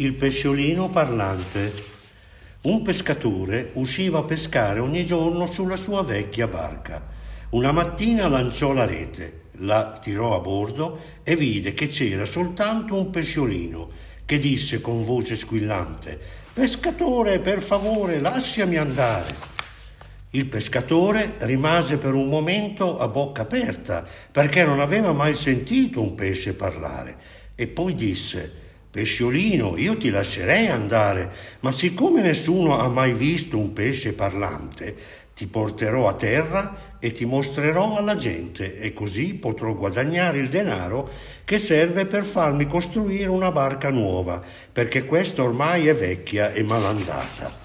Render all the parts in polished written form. Il pesciolino parlante. Un pescatore usciva a pescare ogni giorno sulla sua vecchia barca. Una mattina lanciò la rete, la tirò a bordo e vide che c'era soltanto un pesciolino che disse con voce squillante: «Pescatore, per favore, lasciami andare!» Il pescatore rimase per un momento a bocca aperta perché non aveva mai sentito un pesce parlare e poi disse: «Pesciolino, io ti lascerei andare, ma siccome nessuno ha mai visto un pesce parlante, ti porterò a terra e ti mostrerò alla gente e così potrò guadagnare il denaro che serve per farmi costruire una barca nuova, perché questa ormai è vecchia e malandata».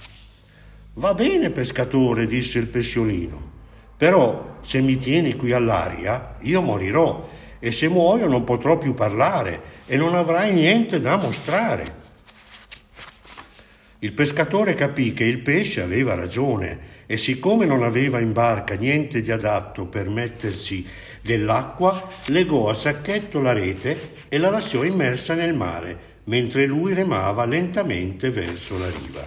«Va bene, pescatore», disse il pesciolino, «però se mi tieni qui all'aria io morirò. E se muoio non potrò più parlare e non avrai niente da mostrare». Il pescatore capì che il pesce aveva ragione e siccome non aveva in barca niente di adatto per mettersi dell'acqua, legò a sacchetto la rete e la lasciò immersa nel mare, mentre lui remava lentamente verso la riva.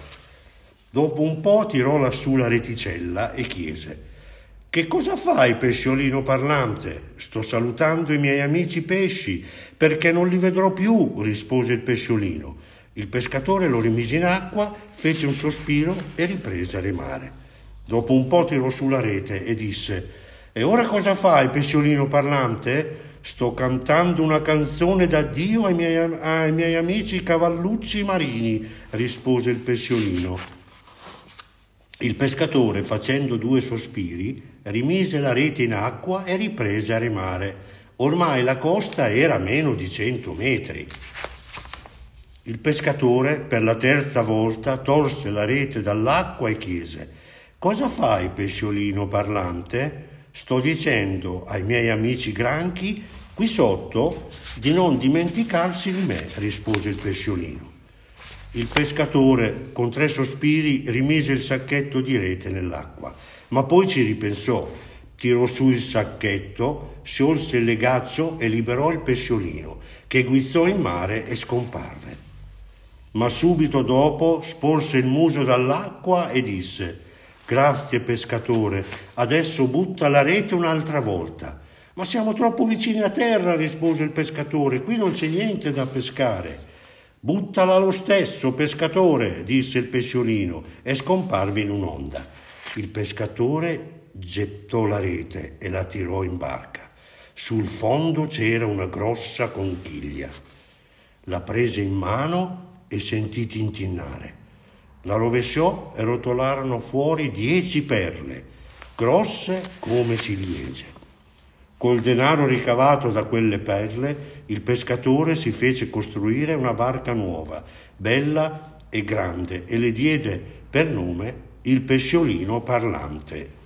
Dopo un po' tirò lassù la reticella e chiese: «Che cosa fai, pesciolino parlante?» «Sto salutando i miei amici pesci, perché non li vedrò più», rispose il pesciolino. Il pescatore lo rimise in acqua, fece un sospiro e riprese a remare. Dopo un po' tirò su la rete e disse: «E ora cosa fai, pesciolino parlante?» «Sto cantando una canzone d'addio ai miei amici cavallucci marini», rispose il pesciolino. Il pescatore, facendo 2 sospiri, rimise la rete in acqua e riprese a remare. Ormai la costa era a meno di 100 metri. Il pescatore, per la terza volta, torse la rete dall'acqua e chiese: «Cosa fai, pesciolino parlante?» «Sto dicendo ai miei amici granchi, qui sotto, di non dimenticarsi di me», rispose il pesciolino. Il pescatore, con 3 sospiri, rimise il sacchetto di rete nell'acqua, ma poi ci ripensò, tirò su il sacchetto, sciolse il legaccio e liberò il pesciolino, che guizzò in mare e scomparve. Ma subito dopo sporse il muso dall'acqua e disse: «Grazie, pescatore, adesso butta la rete un'altra volta». «Ma siamo troppo vicini a terra», rispose il pescatore, «qui non c'è niente da pescare». «Buttala lo stesso, pescatore», disse il pesciolino, e scomparve in un'onda. Il pescatore gettò la rete e la tirò in barca. Sul fondo c'era una grossa conchiglia. La prese in mano e sentì tintinnare. La rovesciò e rotolarono fuori 10 perle, grosse come ciliegie. Col denaro ricavato da quelle perle, il pescatore si fece costruire una barca nuova, bella e grande, e le diede per nome Il Pesciolino Parlante.